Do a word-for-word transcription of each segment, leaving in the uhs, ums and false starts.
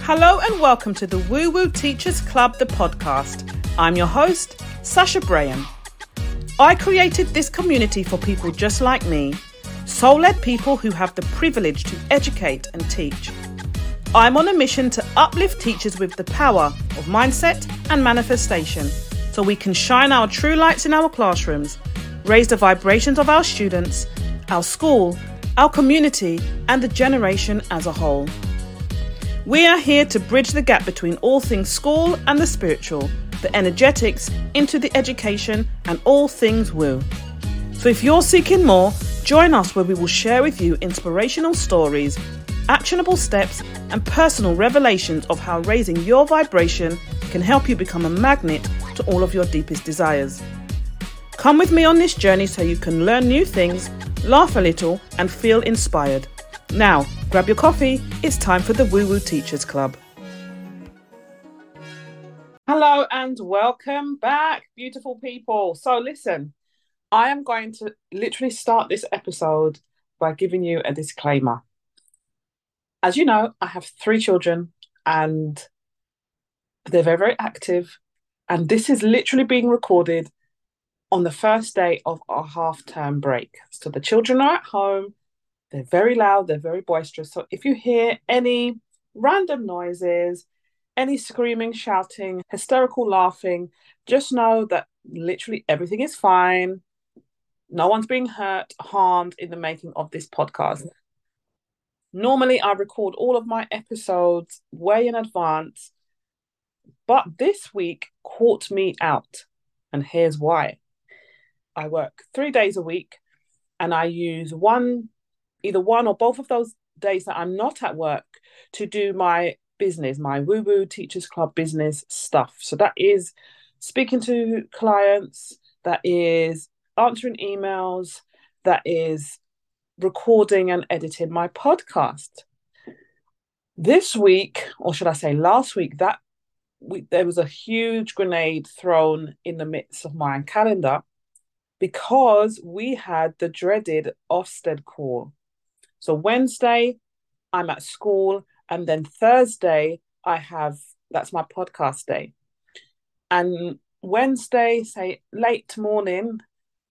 Hello and welcome to the Woo Woo Teachers Club, the podcast. I'm your host, Sasha Braham. I created this community for people just like me, soul-led people who have the privilege to educate and teach. I'm on a mission to uplift teachers with the power of mindset and manifestation so we can shine our true lights in our classrooms, raise the vibrations of our students, our school, our community, and the generation as a whole. We are here to bridge the gap between all things school and the spiritual, the energetics into the education, and all things woo. So if you're seeking more, join us where we will share with you inspirational stories, actionable steps, and personal revelations of how raising your vibration can help you become a magnet to all of your deepest desires. Come with me on this journey so you can learn new things, laugh a little, and feel inspired. Now, grab your coffee. It's time for the Woo Woo Teachers Club. Hello and welcome back, beautiful people. So listen, I am going to literally start this episode by giving you a disclaimer. As you know, I have three children and they're very, very active. And this is literally being recorded on the first day of our half-term break. So the children are at home. They're very loud, they're very boisterous. So if you hear any random noises, any screaming, shouting, hysterical laughing, just know that literally everything is fine. No one's being hurt, harmed in the making of this podcast. Normally, I record all of my episodes way in advance, but this week caught me out. And here's why. I work three days a week and I use one either one or both of those days that I'm not at work to do my business, my Woo Woo Teachers Club business stuff. So that is speaking to clients, that is answering emails, that is recording and editing my podcast. This week, or should I say last week, that week, there was a huge grenade thrown in the midst of my calendar because we had the dreaded Ofsted call. So Wednesday, I'm at school, and then Thursday, I have, that's my podcast day. And Wednesday, say late morning,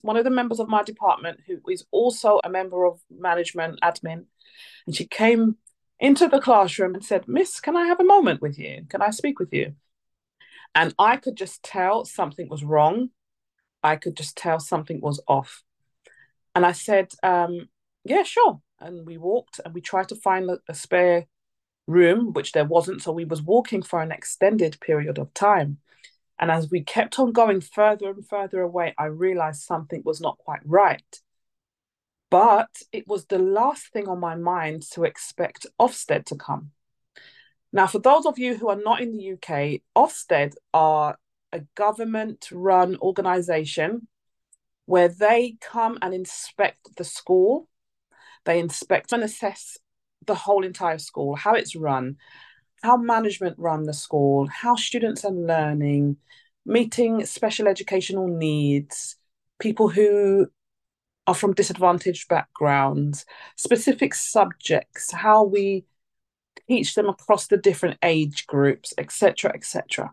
one of the members of my department, who is also a member of management admin, and she came into the classroom and said, "Miss, can I have a moment with you? Can I speak with you?" And I could just tell something was wrong. I could just tell something was off. And I said, um, yeah, sure. And we walked and we tried to find a spare room, which there wasn't. So we was walking for an extended period of time. And as we kept on going further and further away, I realized something was not quite right. But it was the last thing on my mind to expect Ofsted to come. Now, for those of you who are not in the U K, Ofsted are a government-run organisation where they come and inspect the school. They inspect and assess the whole entire school, how it's run, how management run the school, how students are learning, meeting special educational needs, people who are from disadvantaged backgrounds, specific subjects, how we teach them across the different age groups, et cetera, et cetera.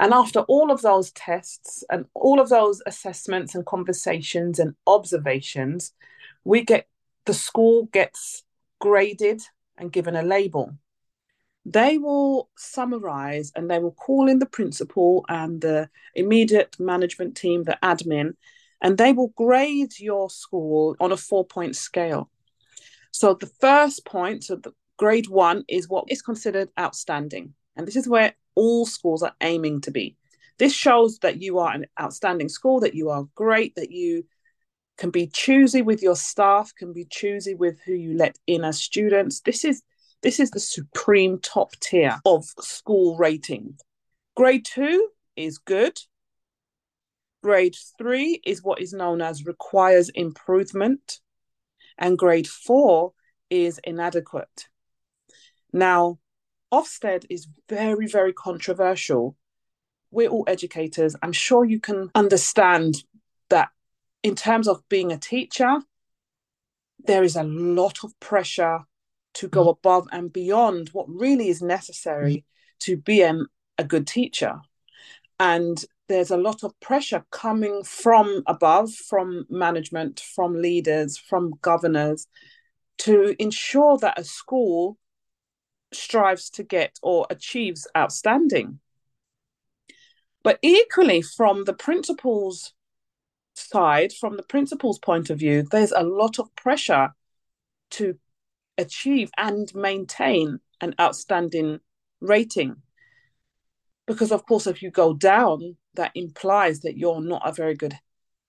And after all of those tests and all of those assessments and conversations and observations, we get the school gets graded and given a label. They will summarise and they will call in the principal and the immediate management team, the admin, and they will grade your school on a four-point scale. So the first point, so the grade one, is what is considered outstanding. And this is where all schools are aiming to be. This shows that you are an outstanding school, that you are great, that you can be choosy with your staff, can be choosy with who you let in as students. This is this is the supreme top tier of school rating. Grade two is good. Grade three is what is known as requires improvement. And grade four is inadequate. Now, Ofsted is very, very controversial. We're all educators. I'm sure you can understand that in terms of being a teacher, there is a lot of pressure to go above and beyond what really is necessary to be um, a good teacher. And there's a lot of pressure coming from above, from management, from leaders, from governors, to ensure that a school strives to get or achieves outstanding. But equally, from the principal's side, from the principal's point of view, there's a lot of pressure to achieve and maintain an outstanding rating. Because, of course, if you go down, that implies that you're not a very good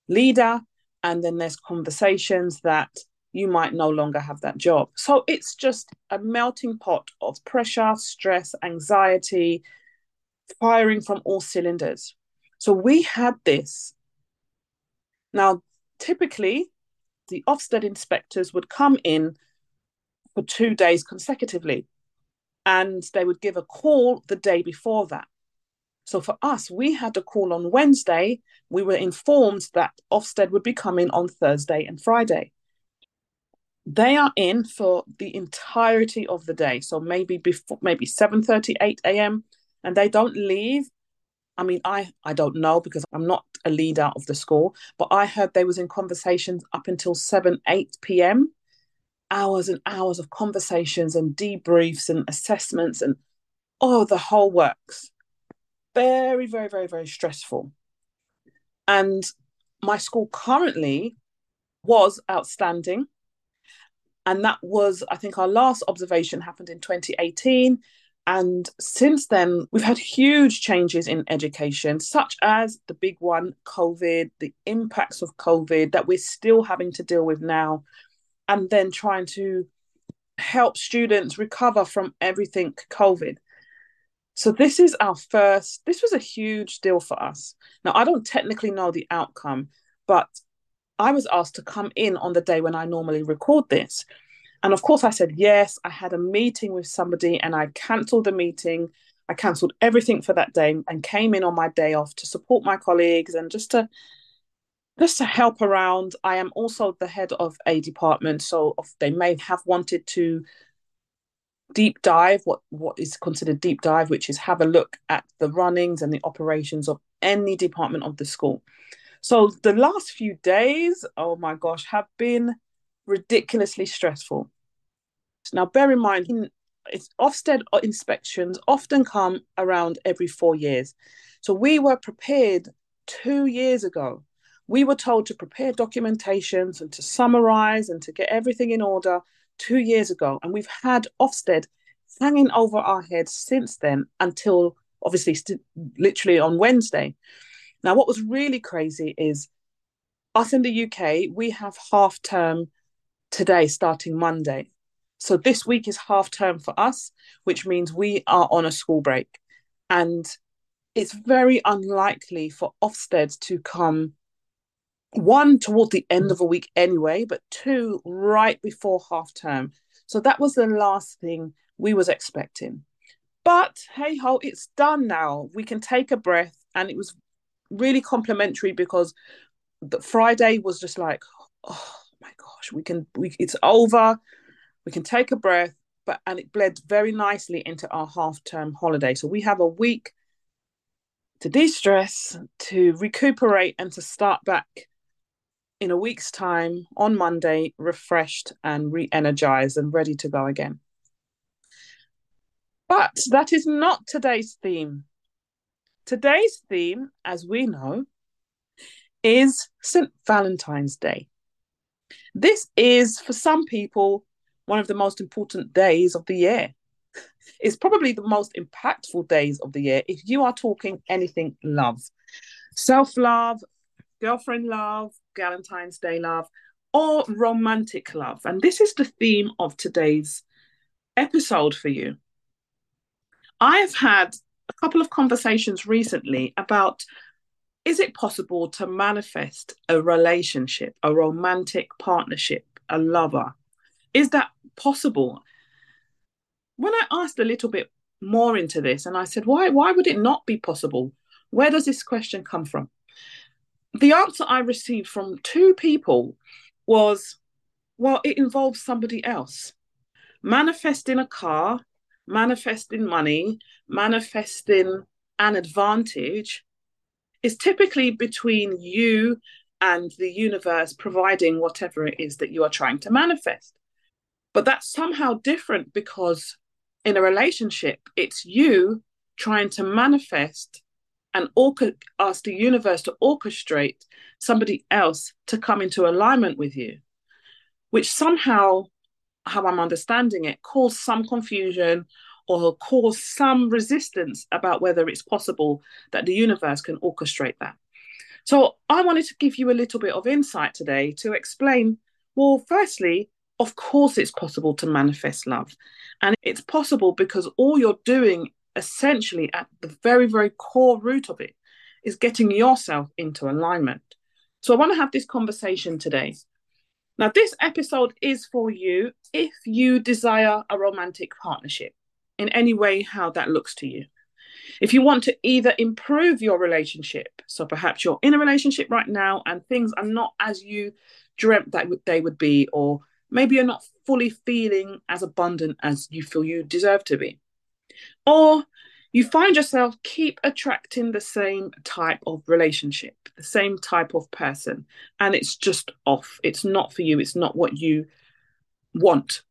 leader. And then there's conversations that you might no longer have that job. So it's just a melting pot of pressure, stress, anxiety, firing from all cylinders. So we had this. Now, typically, the Ofsted inspectors would come in for two days consecutively, and they would give a call the day before that. So for us, we had a call on Wednesday. We were informed that Ofsted would be coming on Thursday and Friday. They are in for the entirety of the day. So maybe before, maybe seven thirty, eight a.m. And they don't leave. I mean, I, I don't know because I'm not a leader of the school, but I heard they was in conversations up until seven, eight p.m. Hours and hours of conversations and debriefs and assessments and oh, the whole works. Very, very, very, very stressful. And my school currently was outstanding. And that was, I think, our last observation happened in twenty eighteen. And since then, we've had huge changes in education, such as the big one, COVID, the impacts of COVID that we're still having to deal with now, and then trying to help students recover from everything COVID. So this is our first, this was a huge deal for us. Now, I don't technically know the outcome, but I was asked to come in on the day when I normally record this. And of course I said, yes, I had a meeting with somebody and I cancelled the meeting. I cancelled everything for that day and came in on my day off to support my colleagues and just to, just to help around. I am also the head of a department, so they may have wanted to deep dive, what, what is considered deep dive, which is have a look at the runnings and the operations of any department of the school. So the last few days, oh my gosh, have been ridiculously stressful. Now, bear in mind, in, it's Ofsted inspections often come around every four years. So we were prepared two years ago. We were told to prepare documentations and to summarise and to get everything in order two years ago. And we've had Ofsted hanging over our heads since then until, obviously, st- literally on Wednesday. Now, what was really crazy is us in the U K, we have half term today starting Monday. So this week is half term for us, which means we are on a school break. And it's very unlikely for Ofsted to come, one, toward the end of a week anyway, but two, right before half term. So that was the last thing we was expecting. But hey ho, it's done now. We can take a breath. And it was really complimentary because the Friday was just like, oh my gosh, we can, we, it's over, we can take a breath, but and it bled very nicely into our half-term holiday. So we have a week to de-stress, to recuperate, and to start back in a week's time on Monday, refreshed and re-energized and ready to go again. But that is not today's theme. Today's theme, as we know, is Saint Valentine's Day. This is, for some people, one of the most important days of the year. It's probably the most impactful days of the year if you are talking anything love. Self-love, girlfriend love, Valentine's Day love, or romantic love. And this is the theme of today's episode for you. I have had a couple of conversations recently about, is it possible to manifest a relationship, a romantic partnership, a lover? Is that possible? When I asked a little bit more into this and I said, why, why would it not be possible? Where does this question come from? The answer I received from two people was, Well, it involves somebody else. Manifesting a car, manifesting money, manifesting an advantage is typically between you and the universe providing whatever it is that you are trying to manifest. But that's somehow different, because in a relationship, it's you trying to manifest and orca- ask the universe to orchestrate somebody else to come into alignment with you, which somehow, how I'm understanding it, caused some confusion or caused some resistance about whether it's possible that the universe can orchestrate that. So I wanted to give you a little bit of insight today to explain, well, firstly, of course it's possible to manifest love. And it's possible because all you're doing essentially at the very, very core root of it is getting yourself into alignment. So I want to have this conversation today. Now, this episode is for you if you desire a romantic partnership in any way, how that looks to you. If you want to either improve your relationship, so perhaps you're in a relationship right now and things are not as you dreamt that they would be, or maybe you're not fully feeling as abundant as you feel you deserve to be. Or you find yourself keep attracting the same type of relationship, the same type of person, and it's just off. It's not for you. It's not what you want.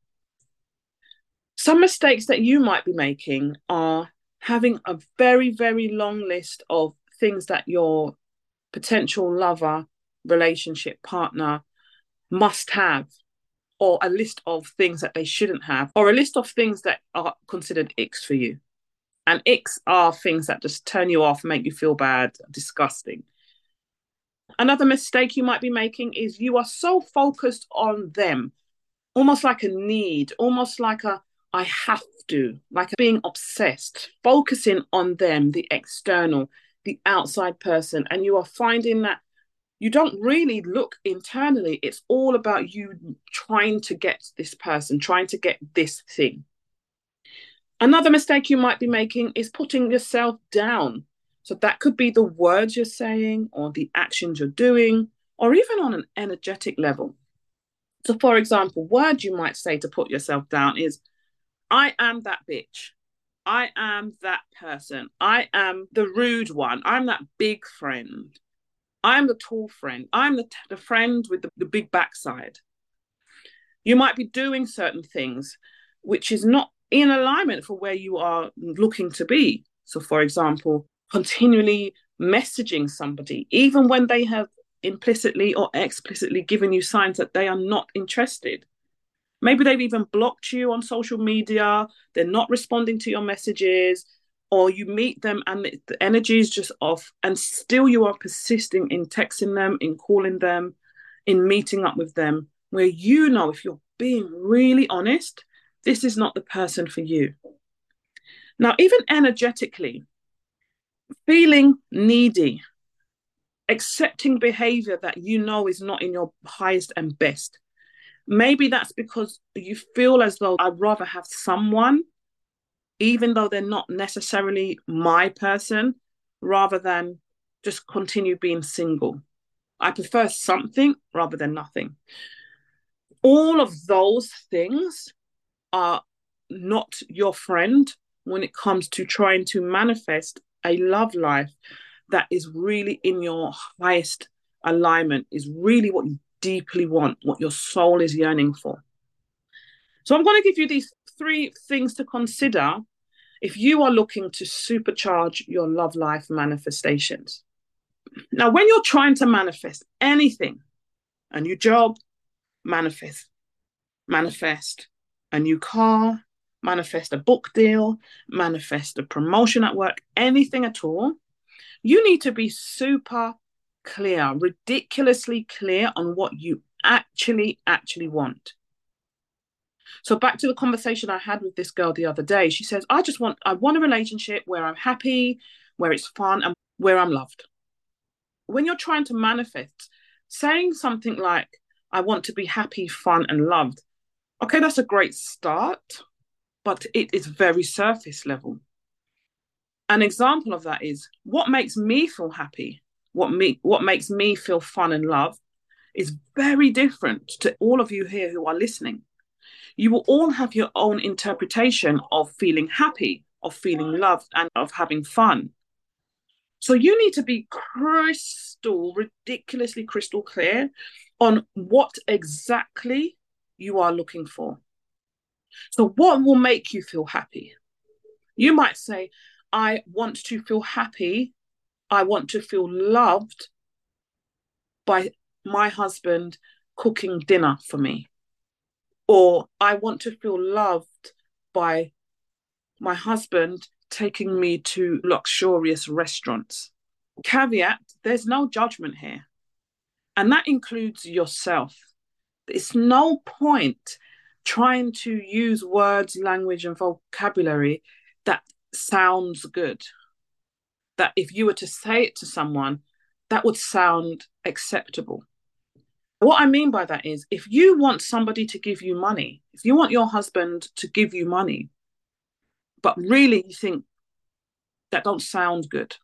Some mistakes that you might be making are having a very, very long list of things that your potential lover, relationship partner must have, or a list of things that they shouldn't have, or a list of things that are considered icks for you. And icks are things that just turn you off, make you feel bad, disgusting. Another mistake you might be making is you are so focused on them, almost like a need, almost like a I have to, like being obsessed, focusing on them, the external, the outside person. And you are finding that you don't really look internally. It's all about you trying to get this person, trying to get this thing. Another mistake you might be making is putting yourself down. So that could be the words you're saying or the actions you're doing, or even on an energetic level. So, for example, word you might say to put yourself down is, I am that bitch. I am that person. I am the rude one. I'm that big friend. I'm the tall friend. I'm the, t- the friend with the, the big backside. You might be doing certain things which is not in alignment for where you are looking to be. So, for example, continually messaging somebody, even when they have implicitly or explicitly given you signs that they are not interested. Maybe they've even blocked you on social media. They're not responding to your messages, or you meet them and the energy is just off, and still you are persisting in texting them, in calling them, in meeting up with them, where you know, if you're being really honest, this is not the person for you. Now, even energetically, feeling needy, accepting behavior that you know is not in your highest and best. Maybe that's because you feel as though I'd rather have someone, even though they're not necessarily my person, rather than just continue being single. I prefer something rather than nothing. All of those things are not your friend when it comes to trying to manifest a love life that is really in your highest alignment, is really what you deeply want, what your soul is yearning for. So I'm going to give you these three things to consider if you are looking to supercharge your love life manifestations. Now, when you're trying to manifest anything, a new job, manifest, manifest a new car, manifest a book deal, manifest a promotion at work, anything at all, you need to be super clear, ridiculously clear on what you actually, actually want. So back to the conversation I had with this girl the other day. She says, I just want, I want a relationship where I'm happy, where it's fun, and where I'm loved. When you're trying to manifest, saying something like, I want to be happy, fun, and loved. Okay, that's a great start, but it is very surface level. An example of that is, what makes me feel happy? What me, what makes me feel fun and love is very different to all of you here who are listening. You will all have your own interpretation of feeling happy, of feeling loved, and of having fun. So you need to be crystal, ridiculously crystal clear on what exactly you are looking for. So what will make you feel happy? You might say, I want to feel happy. I want to feel loved by my husband cooking dinner for me. Or I want to feel loved by my husband taking me to luxurious restaurants. Caveat, there's no judgment here. And that includes yourself. It's no point trying to use words, language, and vocabulary that sounds good. That if you were to say it to someone, that would sound acceptable. What I mean by that is, if you want somebody to give you money, if you want your husband to give you money, but really you think that don't sound good,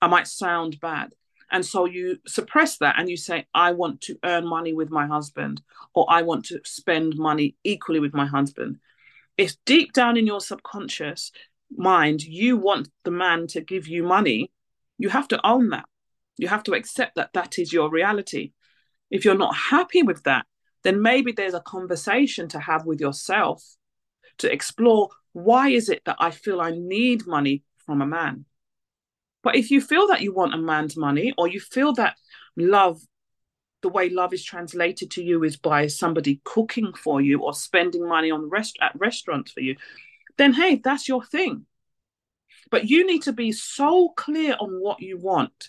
I might sound bad. And so you suppress that and you say, I want to earn money with my husband, or I want to spend money equally with my husband. If deep down in your subconscious mind, you want the man to give you money, you have to own that. You have to accept that that is your reality. If you're not happy with that, then maybe there's a conversation to have with yourself to explore, why is it that I feel I need money from a man? But if you feel that you want a man's money, or you feel that love, the way love is translated to you is by somebody cooking for you or spending money on rest- at restaurants for you, then hey, that's your thing. But you need to be so clear on what you want.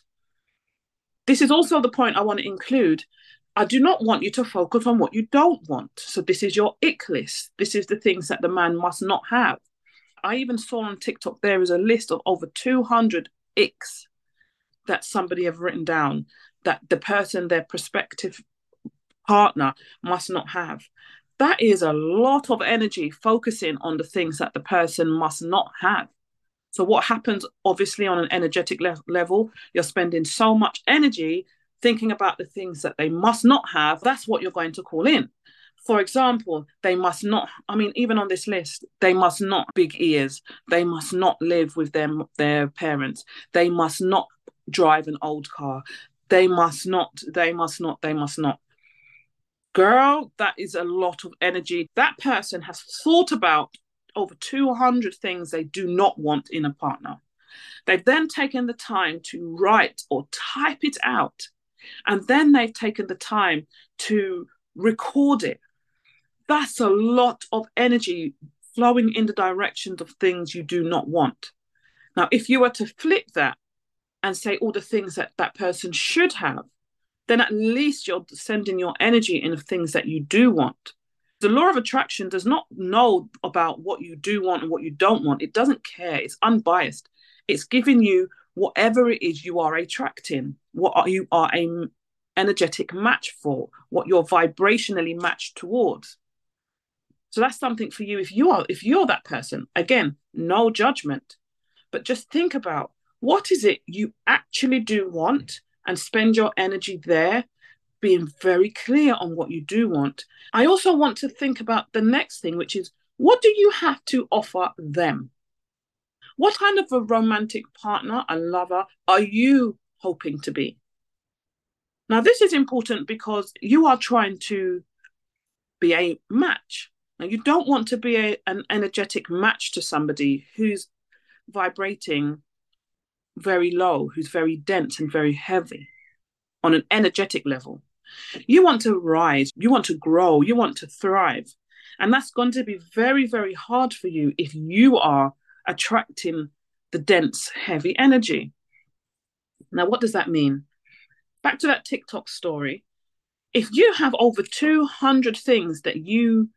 This is also the point I want to include. I do not want you to focus on what you don't want. So this is your ick list. This is the things that the man must not have. I even saw on TikTok, there is a list of over two hundred icks that somebody have written down that the person, their prospective partner, must not have. That is a lot of energy focusing on the things that the person must not have. So what happens, obviously, on an energetic le- level, you're spending so much energy thinking about the things that they must not have. That's what you're going to call in. For example, they must not, I mean, even on this list, they must not have big ears. They must not live with their, their parents. They must not drive an old car. They must not, they must not, they must not. Girl, that is a lot of energy. That person has thought about over two hundred things they do not want in a partner. They've then taken the time to write or type it out. And then they've taken the time to record it. That's a lot of energy flowing in the directions of things you do not want. Now, if you were to flip that and say all the things that that person should have, then at least you're sending your energy in things that you do want. The law of attraction does not know about what you do want and what you don't want. It doesn't care. It's unbiased. It's giving you whatever it is you are attracting, what you are an energetic match for, what you're vibrationally matched towards. So that's something for you. If you are, if you're that person, again, no judgment, but just think about, what is it you actually do want? And spend your energy there, being very clear on what you do want. I also want to think about the next thing, which is, what do you have to offer them? What kind of a romantic partner and lover are you hoping to be? Now, this is important because you are trying to be a match. Now, you don't want to be a, an energetic match to somebody who's vibrating very low, who's very dense and very heavy on an energetic level. You want to rise, you want to grow, you want to thrive. And that's going to be very, very hard for you if you are attracting the dense, heavy energy. Now, what does that mean? Back to that TikTok story. If you have over two hundred things that you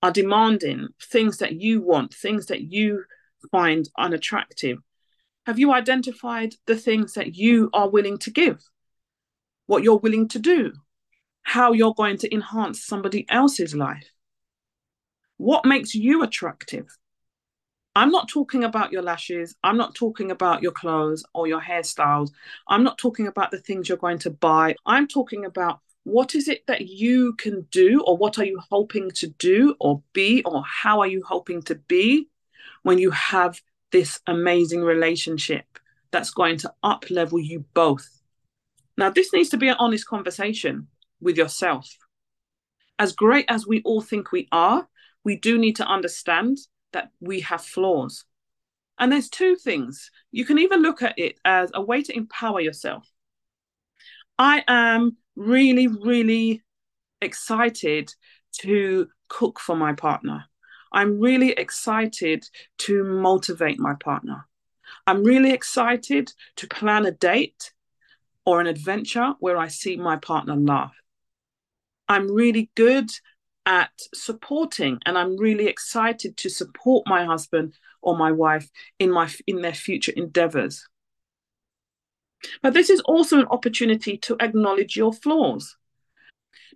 are demanding, things that you want, things that you find unattractive, have you identified the things that you are willing to give, what you're willing to do, how you're going to enhance somebody else's life? What makes you attractive? I'm not talking about your lashes. I'm not talking about your clothes or your hairstyles. I'm not talking about the things you're going to buy. I'm talking about what is it that you can do, or what are you hoping to do or be, or how are you hoping to be when you have this amazing relationship that's going to up level you both? Now, this needs to be an honest conversation with yourself. As great as we all think we are, we do need to understand that we have flaws. And there's two things. You can even look at it as a way to empower yourself. I am really, really excited to cook for my partner. I'm really excited to motivate my partner. I'm really excited to plan a date or an adventure where I see my partner laugh. I'm really good at supporting, and I'm really excited to support my husband or my wife in my in their future endeavors. But this is also an opportunity to acknowledge your flaws.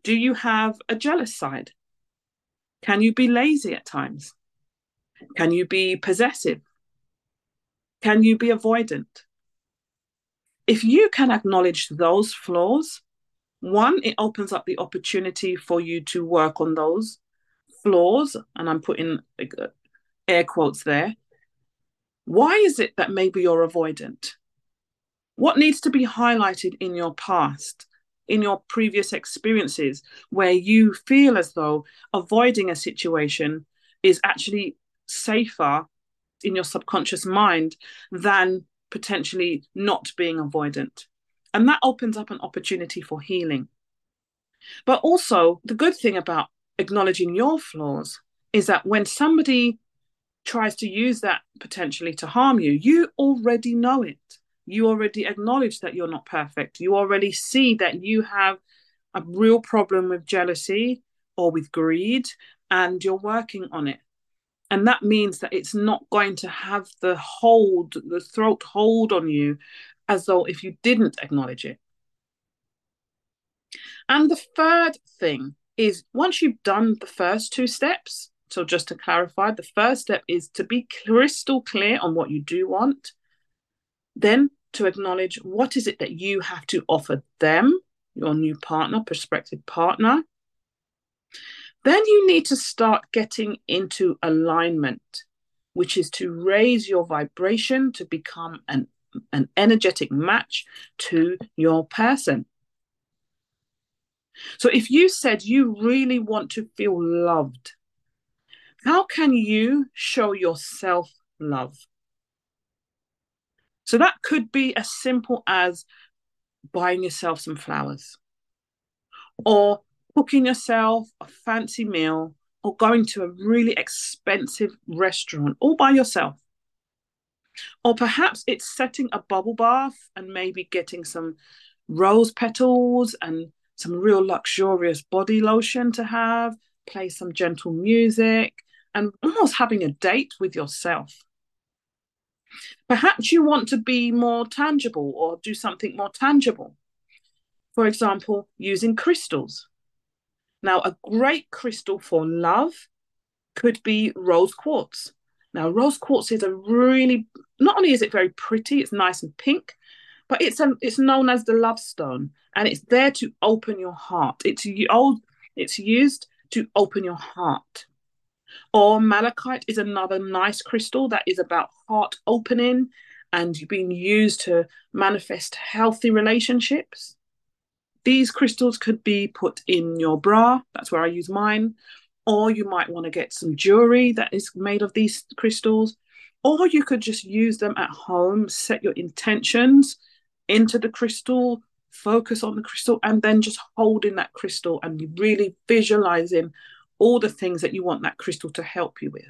Do you have a jealous side? Can you be lazy at times? Can you be possessive? Can you be avoidant? If you can acknowledge those flaws, one, it opens up the opportunity for you to work on those flaws, and I'm putting air quotes there. Why is it that maybe you're avoidant? What needs to be highlighted in your past, in your previous experiences, where you feel as though avoiding a situation is actually safer in your subconscious mind than potentially not being avoidant? And that opens up an opportunity for healing. But also, the good thing about acknowledging your flaws is that when somebody tries to use that potentially to harm you, you already know it. You already acknowledge that you're not perfect. You already see that you have a real problem with jealousy or with greed, and you're working on it. And that means that it's not going to have the hold, the throat hold on you as though if you didn't acknowledge it. And the third thing is, once you've done the first two steps, so just to clarify, the first step is to be crystal clear on what you do want. Then to acknowledge what is it that you have to offer them, your new partner, prospective partner. Then you need to start getting into alignment, which is to raise your vibration to become an, an energetic match to your person. So if you said you really want to feel loved, how can you show yourself love? So that could be as simple as buying yourself some flowers, or cooking yourself a fancy meal, or going to a really expensive restaurant all by yourself. Or perhaps it's setting a bubble bath and maybe getting some rose petals and some real luxurious body lotion to have, play some gentle music, and almost having a date with yourself. Perhaps you want to be more tangible or do something more tangible. For example, using crystals. Now, a great crystal for love could be rose quartz. Now, rose quartz is a really, not only is it very pretty, it's nice and pink, but it's a, it's known as the love stone, and it's there to open your heart. It's, it's used to open your heart. Or malachite is another nice crystal that is about heart opening and being used to manifest healthy relationships. These crystals could be put in your bra. That's where I use mine. Or you might want to get some jewelry that is made of these crystals. Or you could just use them at home, set your intentions into the crystal, focus on the crystal, and then just holding that crystal and really visualizing all the things that you want that crystal to help you with.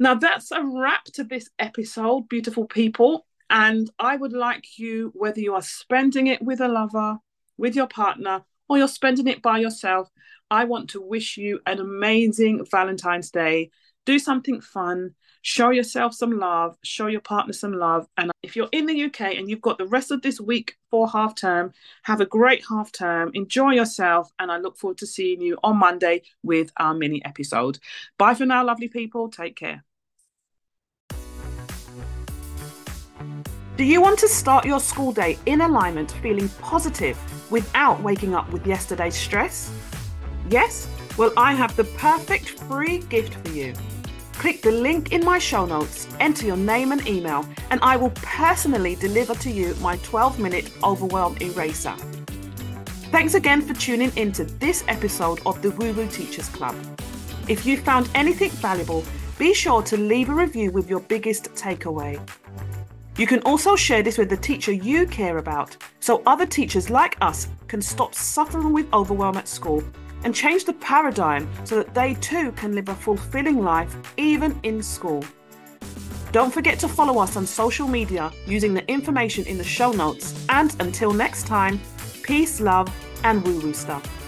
Now, that's a wrap to this episode, beautiful people. And I would like you, whether you are spending it with a lover, with your partner, or you're spending it by yourself, I want to wish you an amazing Valentine's Day. Do something fun. Show yourself some love. Show your partner some love. And if you're in the U K and you've got the rest of this week for half term, have a great half term. Enjoy yourself. And I look forward to seeing you on Monday with our mini episode. Bye for now, lovely people. Take care. Do you want to start your school day in alignment, feeling positive without waking up with yesterday's stress? Yes? Well, I have the perfect free gift for you. Click the link in my show notes, enter your name and email, and I will personally deliver to you my twelve-minute Overwhelm Eraser. Thanks again for tuning into this episode of the Woo Woo Teachers Club. If you found anything valuable, be sure to leave a review with your biggest takeaway. You can also share this with the teacher you care about, so other teachers like us can stop suffering with overwhelm at school and change the paradigm so that they too can live a fulfilling life, even in school. Don't forget to follow us on social media using the information in the show notes. And until next time, peace, love, and woo-woo stuff.